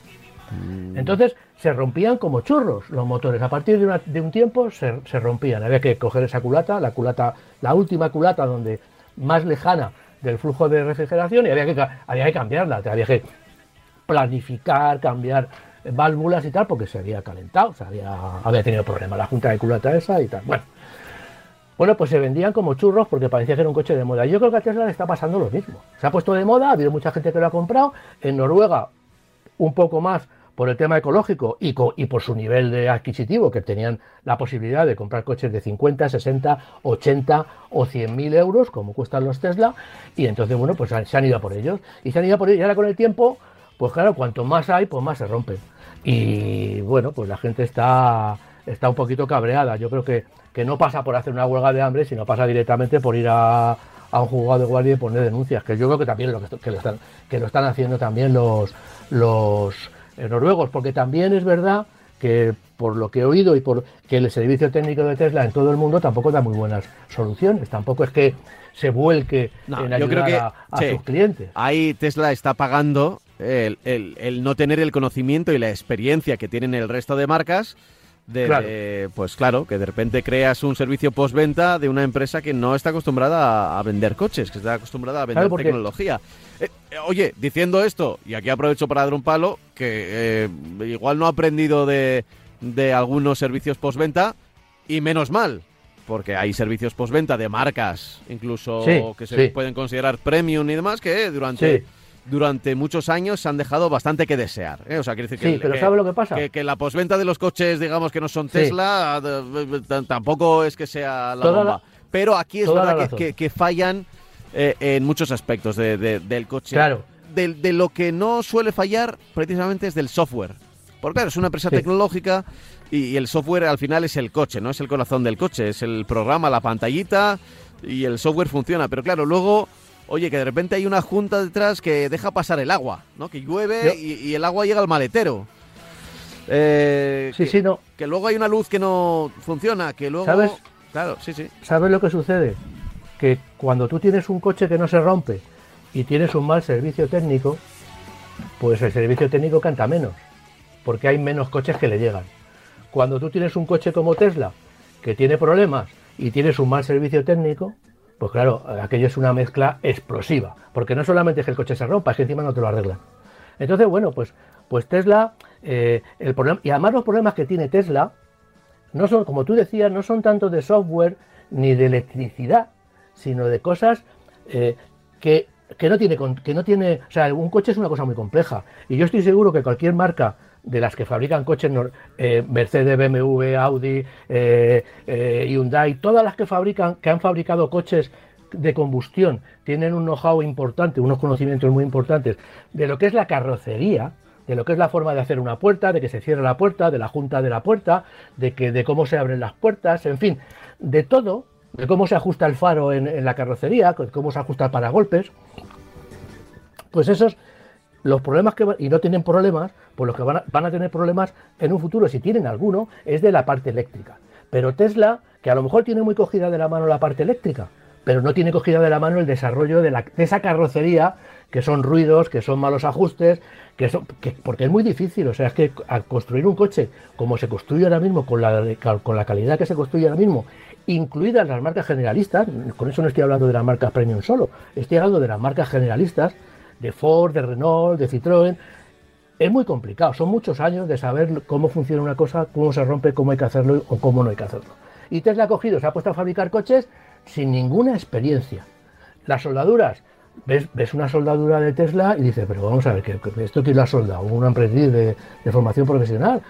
Entonces se rompían como churros los motores. A partir de un tiempo se rompían. Había que coger esa culata, la última culata donde más lejana del flujo de refrigeración, y había que cambiarla. Había que planificar, cambiar válvulas y tal, porque se había calentado, había tenido problemas la junta de culata esa y tal. Bueno, pues se vendían como churros porque parecía que era un coche de moda. Yo creo que a Tesla le está pasando lo mismo. Se ha puesto de moda, ha habido mucha gente que lo ha comprado. En Noruega, un poco más por el tema ecológico y por su nivel de adquisitivo, que tenían la posibilidad de comprar coches de 50, 60, 80 o 100.000 euros, como cuestan los Tesla. Y entonces, bueno, pues se han ido a por ellos. Y ahora con el tiempo, pues claro, cuanto más hay, pues más se rompen. Y bueno, pues la gente está un poquito cabreada. Yo creo que no pasa por hacer una huelga de hambre, sino pasa directamente por ir a un juzgado de guardia y poner denuncias, que yo creo que también lo están haciendo también los noruegos, porque también es verdad que, por lo que he oído y por que el servicio técnico de Tesla en todo el mundo tampoco da muy buenas soluciones, tampoco es que se vuelque en ayudar a sus clientes. Ahí Tesla está pagando el no tener el conocimiento y la experiencia que tienen el resto de marcas. Pues claro, que de repente creas un servicio postventa de una empresa que no está acostumbrada a vender coches, que está acostumbrada a vender tecnología. Oye, diciendo esto, y aquí aprovecho para dar un palo, que igual no ha aprendido de algunos servicios postventa, y menos mal, porque hay servicios postventa de marcas, incluso que se pueden considerar premium y demás, que durante muchos años han dejado bastante que desear, ¿eh? O sea, quiere decir que... Sí, pero ¿sabe lo que pasa? Que la posventa de los coches, digamos, que no son Tesla, tampoco es que sea la bomba. Pero aquí es verdad que fallan en muchos aspectos del coche. Claro. De lo que no suele fallar, precisamente, es del software. Porque, claro, es una empresa tecnológica y el software, al final, es el coche, ¿no? Es el corazón del coche, es el programa, la pantallita, y el software funciona. Pero, claro, luego... Oye, que de repente hay una junta detrás que deja pasar el agua, ¿no? Que llueve y el agua llega al maletero. Que luego hay una luz que no funciona, que luego... ¿Sabes? Claro, sí. ¿Sabes lo que sucede? Que cuando tú tienes un coche que no se rompe y tienes un mal servicio técnico, pues el servicio técnico canta menos, porque hay menos coches que le llegan. Cuando tú tienes un coche como Tesla, que tiene problemas y tienes un mal servicio técnico... Pues claro, aquello es una mezcla explosiva, porque no solamente es que el coche se rompa, es que encima no te lo arreglan. Entonces, bueno, pues Tesla, el problema, y además los problemas que tiene Tesla, no son, como tú decías, no son tanto de software ni de electricidad, sino de cosas que no tiene, o sea, un coche es una cosa muy compleja, y yo estoy seguro que cualquier marca de las que fabrican coches, Mercedes, BMW, Audi, Hyundai, todas las que han fabricado coches de combustión, tienen un know-how importante, unos conocimientos muy importantes de lo que es la carrocería, de lo que es la forma de hacer una puerta, de que se cierra la puerta, de la junta de la puerta, de cómo se abren las puertas, en fin, de todo, de cómo se ajusta el faro en la carrocería, cómo se ajusta el paragolpes. Pues esos, los problemas que y no tienen problemas, pues los que van a tener problemas en un futuro, si tienen alguno, es de la parte eléctrica. Pero Tesla, que a lo mejor tiene muy cogida de la mano la parte eléctrica, pero no tiene cogida de la mano el desarrollo de esa carrocería, que son ruidos, que son malos ajustes, porque es muy difícil. O sea, es que al construir un coche como se construye ahora mismo, con la calidad que se construye ahora mismo, incluidas las marcas generalistas, con eso no estoy hablando de las marcas premium solo, estoy hablando de las marcas generalistas, de Ford, de Renault, de Citroën, es muy complicado. Son muchos años de saber cómo funciona una cosa, cómo se rompe, cómo hay que hacerlo o cómo no hay que hacerlo. Y Tesla ha cogido, se ha puesto a fabricar coches sin ninguna experiencia. Las soldaduras, ves una soldadura de Tesla y dices, pero vamos a ver, que esto que lo ha soldado un aprendiz de formación profesional.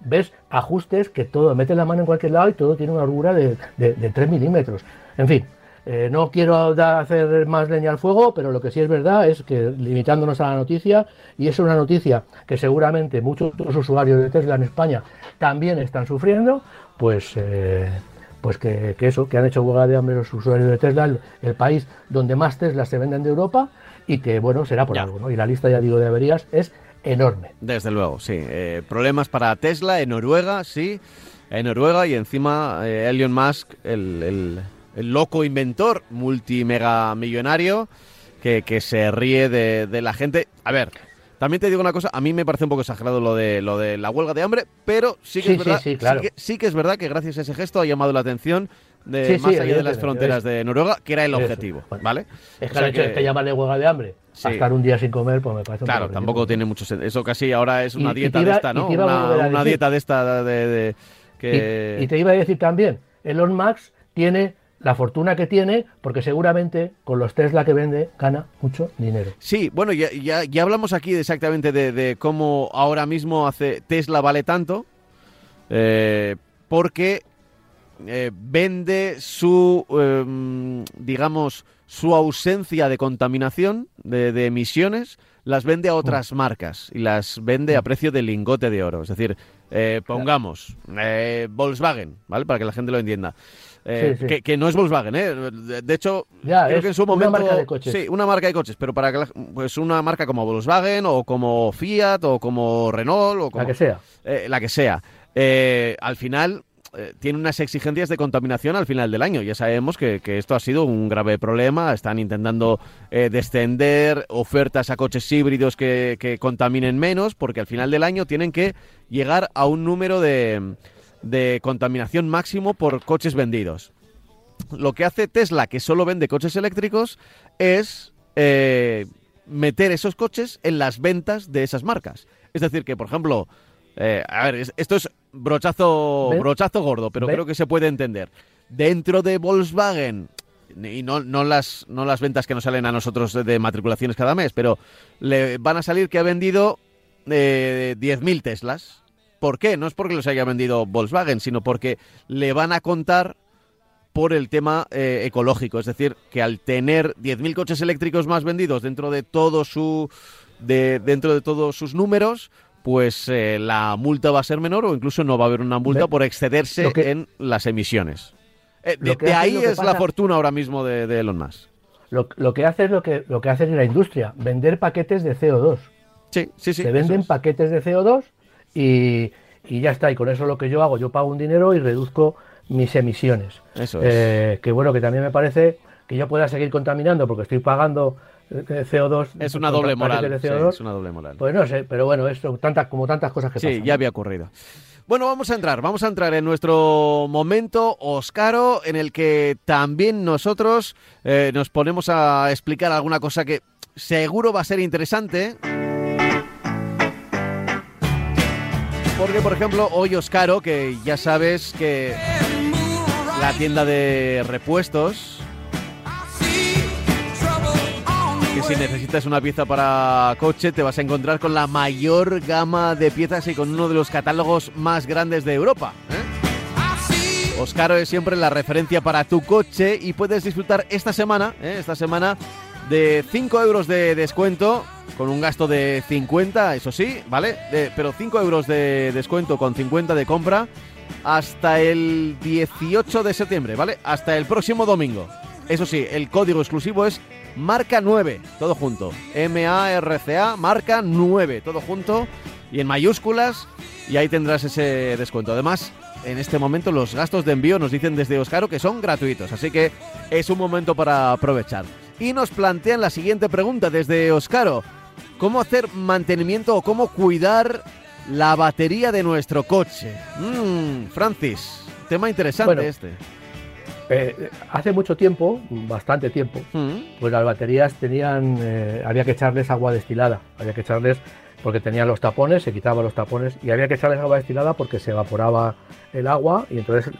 Ves ajustes, que todo, mete la mano en cualquier lado y todo tiene una holgura de 3 milímetros. En fin, no quiero hacer más leña al fuego, pero lo que sí es verdad es que, limitándonos a la noticia, y es una noticia que seguramente muchos otros usuarios de Tesla en España también están sufriendo, pues que eso, que han hecho huelga de hambre los usuarios de Tesla, el país donde más Tesla se venden de Europa, y que bueno, será por algo, ¿no? Y la lista, ya digo, de averías es enorme. Desde luego, sí. Problemas para Tesla en Noruega, sí. En Noruega, y encima Elon Musk, el loco inventor multimegamillonario, que se ríe de la gente. A ver, también te digo una cosa, a mí me parece un poco exagerado lo de la huelga de hambre, pero sí que es verdad que gracias a ese gesto ha llamado la atención más allá de las fronteras de Noruega, que era el objetivo, bueno, ¿vale? Es que el hecho de que llamarle huelga de hambre, sí, a estar un día sin comer, pues me parece un poco ridículo. Tampoco tiene mucho sentido. Eso casi ahora es una dieta de esta, ¿no? Una dieta de esta de que... Y te iba a decir también, Elon Musk tiene la fortuna que tiene, porque seguramente con los Tesla que vende gana mucho dinero. Sí, bueno, ya hablamos aquí exactamente de cómo ahora mismo Tesla vale tanto, porque vende su, digamos, su ausencia de contaminación, de emisiones, las vende a otras marcas y las vende a precio de lingote de oro. Es decir, pongamos Volkswagen, ¿vale? Para que la gente lo entienda. Que no es Volkswagen, de hecho, creo que en su momento... Una marca de coches. Sí, una marca de coches, pero para que pues una marca como Volkswagen o como Fiat o como Renault o como... La que sea. Al final tiene unas exigencias de contaminación al final del año. Ya sabemos que esto ha sido un grave problema. Están intentando descender ofertas a coches híbridos que contaminen menos, porque al final del año tienen que llegar a un número de contaminación máximo por coches vendidos. Lo que hace Tesla, que solo vende coches eléctricos, es meter esos coches en las ventas de esas marcas. Es decir, que, por ejemplo, a ver, esto es brochazo gordo, pero creo que se puede entender. Dentro de Volkswagen, y no las ventas que nos salen a nosotros de matriculaciones cada mes, pero le van a salir que ha vendido 10.000 Teslas. ¿Por qué? No es porque los haya vendido Volkswagen, sino porque le van a contar por el tema ecológico. Es decir, que al tener 10.000 coches eléctricos más vendidos dentro de todos sus números, pues la multa va a ser menor, o incluso no va a haber una multa por excederse en las emisiones. De ahí es la fortuna ahora mismo de Elon Musk. Lo que hace es lo que hace en la industria, vender paquetes de CO2. Sí. Se venden paquetes de CO2. Y ya está, y con eso lo que yo hago, yo pago un dinero y reduzco mis emisiones. Eso es. Que bueno, que también me parece que yo pueda seguir contaminando porque estoy pagando CO2. Es una doble moral. Sí, es una doble moral. Pues no sé, pero bueno, esto, como tantas cosas que pasan. Sí, ya había ocurrido. Bueno, vamos a entrar en nuestro momento, Oscaro, en el que también nosotros nos ponemos a explicar alguna cosa que seguro va a ser interesante. Porque, por ejemplo, hoy Oscaro, que ya sabes que la tienda de repuestos que si necesitas una pieza para coche te vas a encontrar con la mayor gama de piezas y con uno de los catálogos más grandes de Europa, ¿eh? Oscaro es siempre la referencia para tu coche y puedes disfrutar esta semana de 5 euros de descuento con un gasto de 50, eso sí, ¿vale? Pero 5 euros de descuento con 50 de compra hasta el 18 de septiembre, ¿vale? Hasta el próximo domingo. Eso sí, el código exclusivo es MARCA9, todo junto. MARCA, MARCA9, todo junto y en mayúsculas, y ahí tendrás ese descuento. Además, en este momento los gastos de envío nos dicen desde Oscaro que son gratuitos, así que es un momento para aprovechar. Y nos plantean la siguiente pregunta desde Oscaro: ¿cómo hacer mantenimiento o cómo cuidar la batería de nuestro coche? Francis, tema interesante, bueno, este. Hace mucho tiempo, bastante tiempo, pues las baterías tenían, había que echarles agua destilada, había que echarles, porque tenían los tapones, se quitaban los tapones y había que echarles agua destilada porque se evaporaba el agua y entonces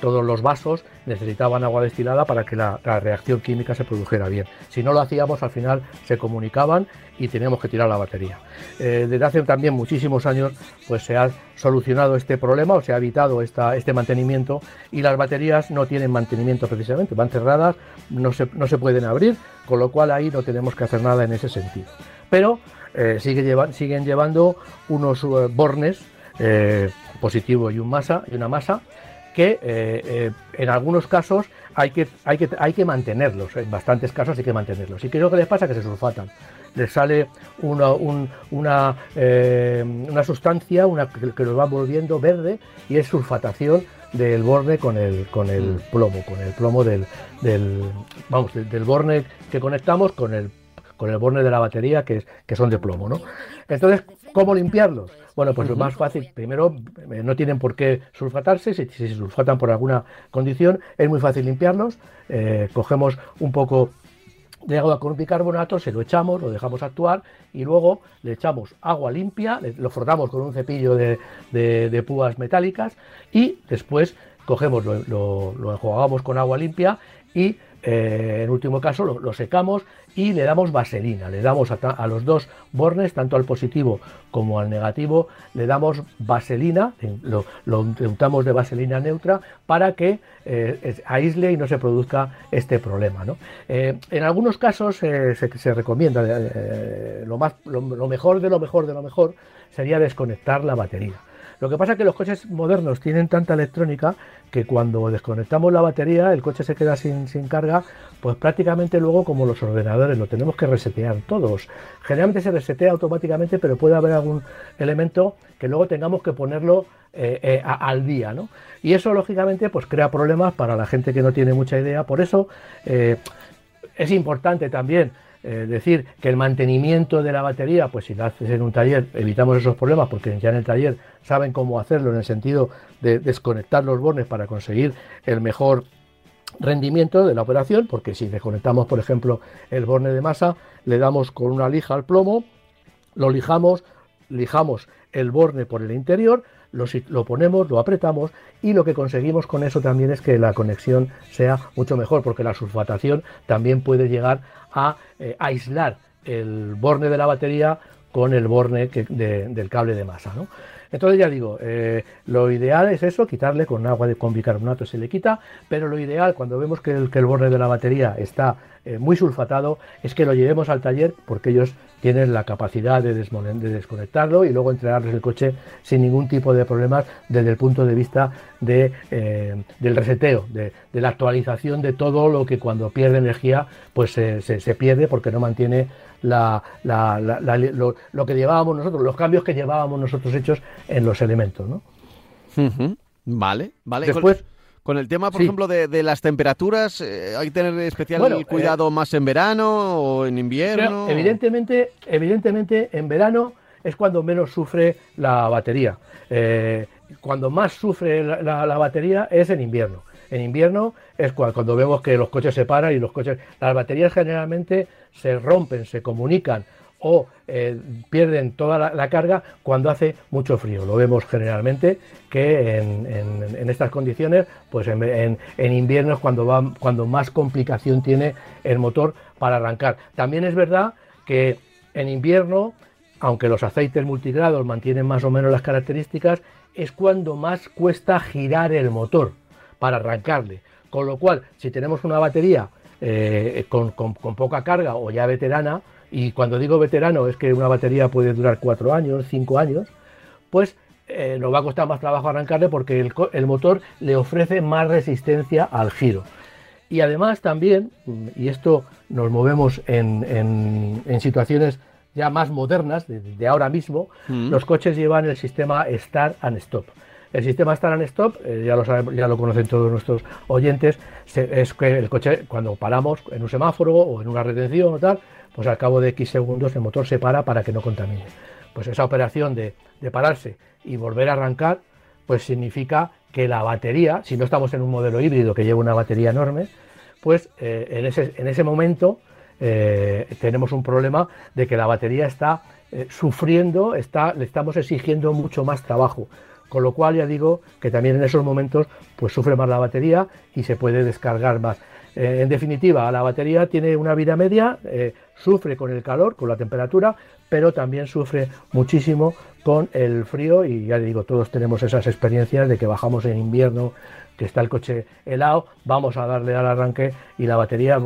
todos los vasos necesitaban agua destilada para que la reacción química se produjera bien. Si no lo hacíamos, al final se comunicaban y teníamos que tirar la batería. Desde hace también muchísimos años pues se ha solucionado este problema o se ha evitado este mantenimiento, y las baterías no tienen mantenimiento precisamente, van cerradas, no se pueden abrir, con lo cual ahí no tenemos que hacer nada en ese sentido. Pero siguen llevando unos bornes positivo y una masa que en algunos casos hay que mantenerlos, en bastantes casos hay que mantenerlos. Y creo que les pasa que se sulfatan, les sale una sustancia que los va volviendo verde, y es sulfatación del borne con el plomo del borne que conectamos con el borne de la batería, que son de plomo, ¿no? Entonces, ¿cómo limpiarlos? Bueno, pues lo más fácil, primero, no tienen por qué sulfatarse, si se sulfatan por alguna condición, es muy fácil limpiarlos. Cogemos un poco de agua con bicarbonato, se lo echamos, lo dejamos actuar y luego le echamos agua limpia, lo frotamos con un cepillo de púas metálicas, y después cogemos, lo enjuagamos con agua limpia y en último caso lo secamos y le damos vaselina, le damos a los dos bornes, tanto al positivo como al negativo, le damos vaselina, lo untamos de vaselina neutra para que aísle y no se produzca este problema, ¿no? En algunos casos se recomienda, lo mejor sería desconectar la batería. Lo que pasa es que los coches modernos tienen tanta electrónica que cuando desconectamos la batería el coche se queda sin carga, pues prácticamente luego como los ordenadores, lo tenemos que resetear todos. Generalmente se resetea automáticamente, pero puede haber algún elemento que luego tengamos que ponerlo al día, ¿no? Y eso lógicamente pues crea problemas para la gente que no tiene mucha idea. Por eso es importante también decir que el mantenimiento de la batería, pues si lo haces en un taller evitamos esos problemas, porque ya en el taller saben cómo hacerlo, en el sentido de desconectar los bornes para conseguir el mejor rendimiento de la operación, porque si desconectamos por ejemplo el borne de masa, le damos con una lija al plomo, lo lijamos el borne por el interior, lo ponemos, lo apretamos, y lo que conseguimos con eso también es que la conexión sea mucho mejor, porque la sulfatación también puede llegar a aislar el borne de la batería con el borne del cable de masa, ¿no? Entonces ya digo, lo ideal es eso, quitarle con agua con bicarbonato, se le quita, pero lo ideal cuando vemos que el borne de la batería está muy sulfatado es que lo llevemos al taller, porque ellos tienen la capacidad de desconectarlo y luego entregarles el coche sin ningún tipo de problemas desde el punto de vista del reseteo, de la actualización de todo lo que cuando pierde energía pues se pierde, porque no mantiene lo que llevábamos nosotros, los cambios que llevábamos nosotros hechos en los elementos, ¿no? Vale. Después, con el tema, por ejemplo, de las temperaturas, ¿hay que tener especial cuidado más en verano o en invierno? Pero, evidentemente, en verano es cuando menos sufre la batería. Cuando más sufre la batería es en invierno. En invierno es cuando vemos que los coches se paran y las baterías generalmente se rompen, se comunican o pierden toda la carga cuando hace mucho frío. Lo vemos generalmente que en estas condiciones, pues en invierno es cuando más complicación tiene el motor para arrancar. También es verdad que en invierno, aunque los aceites multigrados mantienen más o menos las características, es cuando más cuesta girar el motor para arrancarle. Con lo cual, si tenemos una batería con poca carga o ya veterana, y cuando digo veterano es que una batería puede durar 4 años, 5 años, pues nos va a costar más trabajo arrancarle porque el motor le ofrece más resistencia al giro. Y además también, y esto nos movemos en situaciones ya más modernas, de ahora mismo, los coches llevan el sistema Start and Stop. El sistema Start and Stop, ya lo conocen todos nuestros oyentes, es que el coche, cuando paramos en un semáforo o en una retención o tal, pues al cabo de X segundos el motor se para que no contamine. Pues esa operación de pararse y volver a arrancar, pues significa que la batería, si no estamos en un modelo híbrido que lleva una batería enorme, pues en ese momento tenemos un problema de que la batería está sufriendo, le estamos exigiendo mucho más trabajo. Con lo cual ya digo que también en esos momentos pues sufre más la batería y se puede descargar más. En definitiva, la batería tiene una vida media, sufre con el calor, con la temperatura, pero también sufre muchísimo con el frío, y ya digo, todos tenemos esas experiencias de que bajamos en invierno, que está el coche helado, vamos a darle al arranque y la batería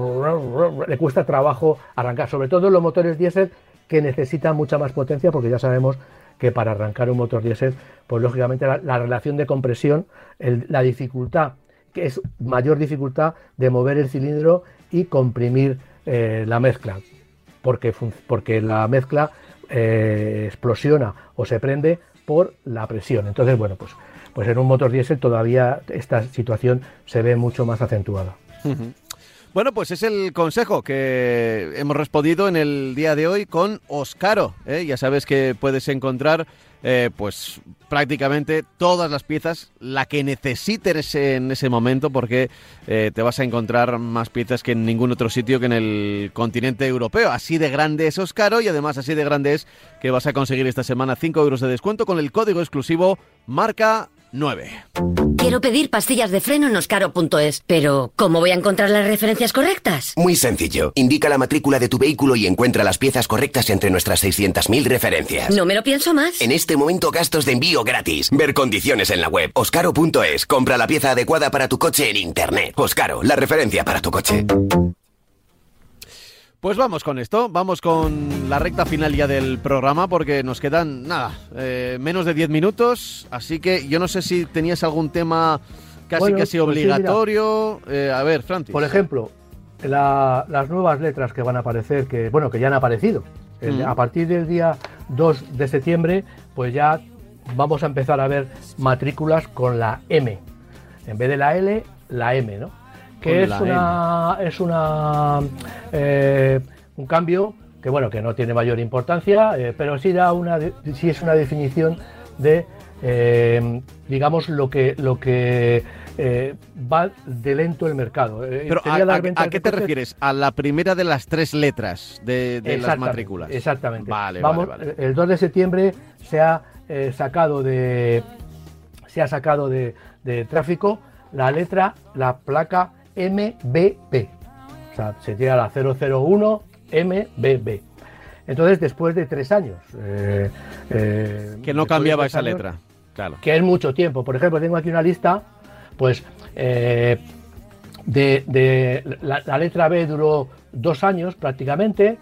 le cuesta trabajo arrancar, sobre todo en los motores diésel que necesitan mucha más potencia, porque ya sabemos que para arrancar un motor diésel, pues lógicamente la relación de compresión, la dificultad, que es mayor dificultad de mover el cilindro y comprimir la mezcla, porque la mezcla explosiona o se prende por la presión. Entonces, bueno, pues en un motor diésel todavía esta situación se ve mucho más acentuada. Uh-huh. Bueno, pues es el consejo que hemos respondido en el día de hoy con Oscaro. Ya sabes que puedes encontrar pues prácticamente todas las piezas, la que necesites en ese momento, porque te vas a encontrar más piezas que en ningún otro sitio que en el continente europeo. Así de grande es Oscaro, y además así de grande es que vas a conseguir esta semana 5 euros de descuento con el código exclusivo MARCA9. Quiero pedir pastillas de freno en oscaro.es, pero ¿cómo voy a encontrar las referencias correctas? Muy sencillo. Indica la matrícula de tu vehículo y encuentra las piezas correctas entre nuestras 600.000 referencias. No me lo pienso más. En este momento, gastos de envío gratis. Ver condiciones en la web. Oscaro.es. Compra la pieza adecuada para tu coche en internet. Oscaro, la referencia para tu coche. Pues vamos con esto, vamos con la recta final ya del programa, porque nos quedan, nada, menos de 10 minutos, así que yo no sé si tenías algún tema casi obligatorio. Pues sí, a ver, Francis. Por ejemplo, las nuevas letras que van a aparecer, que ya han aparecido. A partir del día 2 de septiembre, pues ya vamos a empezar a ver matrículas con la M. En vez de la L, la M, ¿no? Que es un cambio que que no tiene mayor importancia, pero sí es una definición de digamos lo que va de lento el mercado. Pero ¿a qué te refieres? ¿A la primera de las tres letras de las matrículas? Exactamente. Vale. El 2 de septiembre se ha sacado de tráfico la placa MBB, o sea, se tira la 001 MBB. Entonces, después de 3 años, que no cambiaba esa letra, claro, que es mucho tiempo. Por ejemplo, tengo aquí una lista, pues la letra B duró 2 años prácticamente,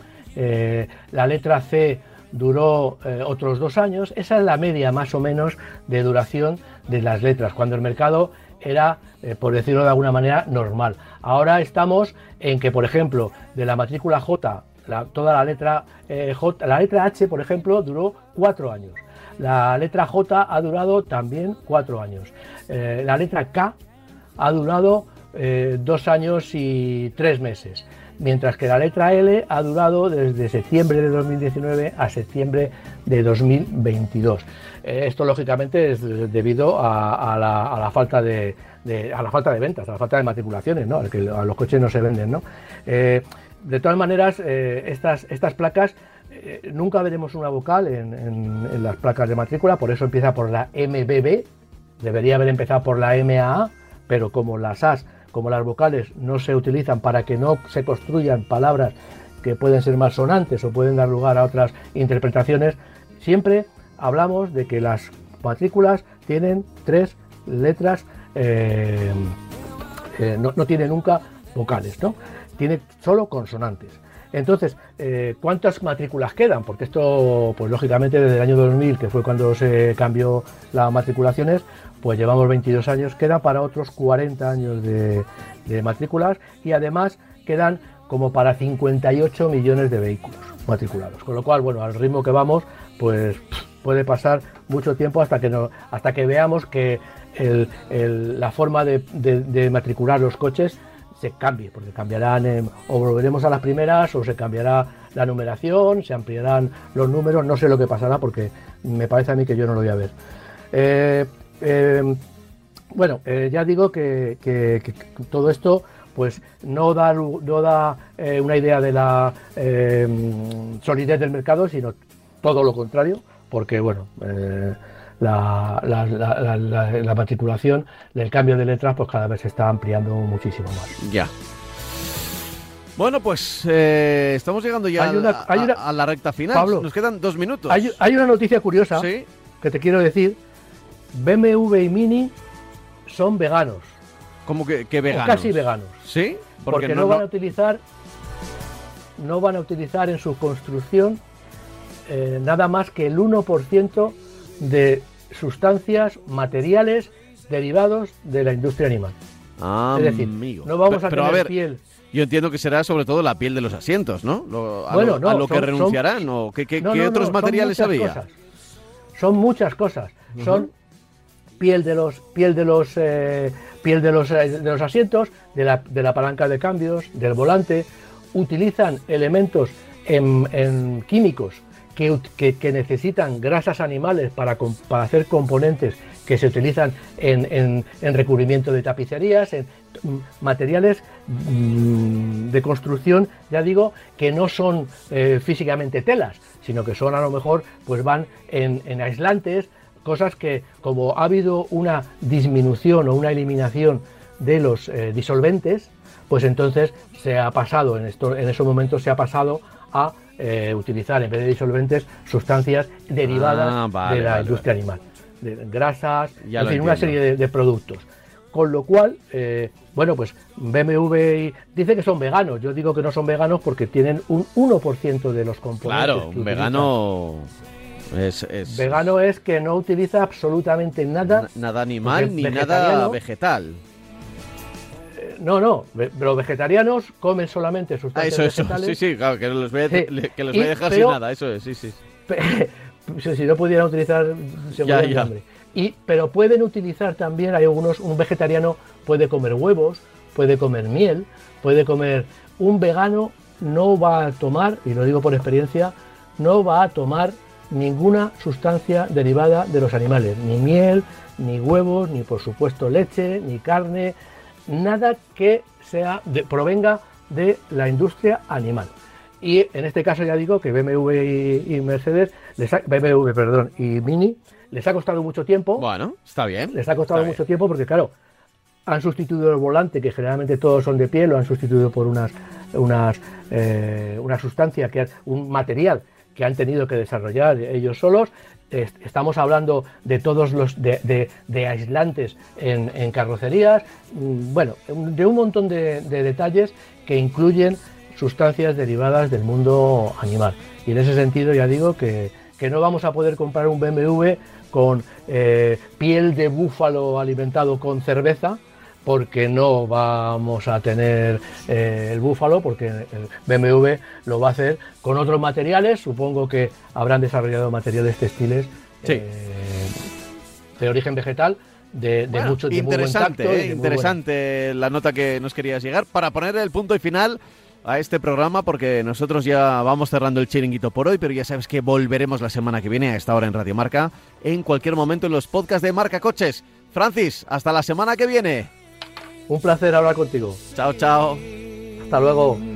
la letra C duró otros 2 años. Esa es la media más o menos de duración de las letras cuando el mercado era, por decirlo de alguna manera, normal. Ahora estamos en que, por ejemplo, de la matrícula J, toda la letra J, la letra H, por ejemplo, duró 4 años. La letra J ha durado también 4 años. La letra K ha durado 2 años y 3 meses. Mientras que la letra L ha durado desde septiembre de 2019 a septiembre de 2022. Esto lógicamente es debido a la falta de ventas, a la falta de matriculaciones, ¿no? A los coches no se venden, ¿no? De todas maneras, estas placas nunca veremos una vocal en las placas de matrícula, por eso empieza por la MBB, debería haber empezado por la MAA, pero como las As, como las vocales no se utilizan para que no se construyan palabras que pueden ser más sonantes o pueden dar lugar a otras interpretaciones, siempre hablamos de que las matrículas tienen tres letras, no tiene nunca vocales, ¿no? Tiene solo consonantes. Entonces, ¿cuántas matrículas quedan? Porque esto, pues lógicamente, desde el año 2000, que fue cuando se cambió las matriculaciones, pues llevamos 22 años, queda para otros 40 años de matrículas, y además quedan como para 58 millones de vehículos matriculados. Con lo cual, bueno, al ritmo que vamos, pues puede pasar mucho tiempo hasta que veamos que la forma de matricular los coches se cambie, porque cambiarán o volveremos a las primeras, o se cambiará la numeración, se ampliarán los números, no sé lo que pasará, porque me parece a mí que yo no lo voy a ver. Ya digo que todo esto pues no da una idea de la solidez del mercado, sino todo lo contrario, porque bueno, la matriculación del cambio de letras pues cada vez se está ampliando muchísimo más. Ya. Bueno, pues estamos llegando ya a la recta final, Pablo. Nos quedan 2 minutos. Hay una noticia curiosa, ¿sí?, que te quiero decir. BMW y Mini son veganos. ¿Cómo que veganos? O casi veganos. ¿Sí? Porque no van a utilizar en su construcción nada más que el 1% de sustancias, materiales derivados de la industria animal. Ah, es decir, amigo. No vamos a tener piel. Yo entiendo que será sobre todo la piel de los asientos, ¿no? Que renunciarán, o ¿qué otros materiales había? Son muchas cosas. Uh-huh. Son piel de los asientos, de la palanca de cambios, del volante. Utilizan elementos en químicos que necesitan grasas animales para hacer componentes que se utilizan en recubrimiento de tapicerías, en materiales de construcción, ya digo, que no son físicamente telas, sino que son, a lo mejor, pues van en aislantes, cosas que, como ha habido una disminución o una eliminación de los disolventes, pues entonces se ha pasado, en esos momentos se ha pasado a utilizar, en vez de disolventes, sustancias derivadas de la industria animal, de grasas, en fin, una serie de productos. Con lo cual, pues BMW dice que son veganos. Yo digo que no son veganos porque tienen un 1% de los componentes. Claro, un vegano es... Vegano es que no utiliza absolutamente nada. Nada animal ni nada vegetal. No, los vegetarianos comen solamente sustancias vegetales. Sí, claro, que los voy a, sí, que los voy a dejar sin nada, eso es, sí. Si no pudieran utilizar, seguramente hambre. Pero pueden utilizar también, hay algunos, un vegetariano puede comer huevos, puede comer miel, puede comer. Un vegano no va a tomar, y lo digo por experiencia, no va a tomar ninguna sustancia derivada de los animales, ni miel, ni huevos, ni por supuesto leche, ni carne, nada que sea provenga de la industria animal. Y en este caso ya digo que BMW y Mercedes, y Mini, les ha costado mucho tiempo. Bueno, está bien. Les ha costado mucho tiempo porque, claro, han sustituido el volante, que generalmente todos son de piel, lo han sustituido por una sustancia, un material que han tenido que desarrollar ellos solos. Estamos hablando de todos los de aislantes en carrocerías, bueno, de un montón de detalles que incluyen sustancias derivadas del mundo animal. Y en ese sentido ya digo que no vamos a poder comprar un BMW con piel de búfalo alimentado con cerveza, porque no vamos a tener el búfalo, porque el BMW lo va a hacer con otros materiales. Supongo que habrán desarrollado materiales textiles, sí, de origen vegetal, de mucho tiempo. Interesante, interesante la nota que nos querías llegar para poner el punto y final a este programa, porque nosotros ya vamos cerrando el chiringuito por hoy, pero ya sabes que volveremos la semana que viene a esta hora en Radio Marca, en cualquier momento en los podcasts de Marca Coches. Francis, hasta la semana que viene. Un placer hablar contigo. Chao, chao. Hasta luego.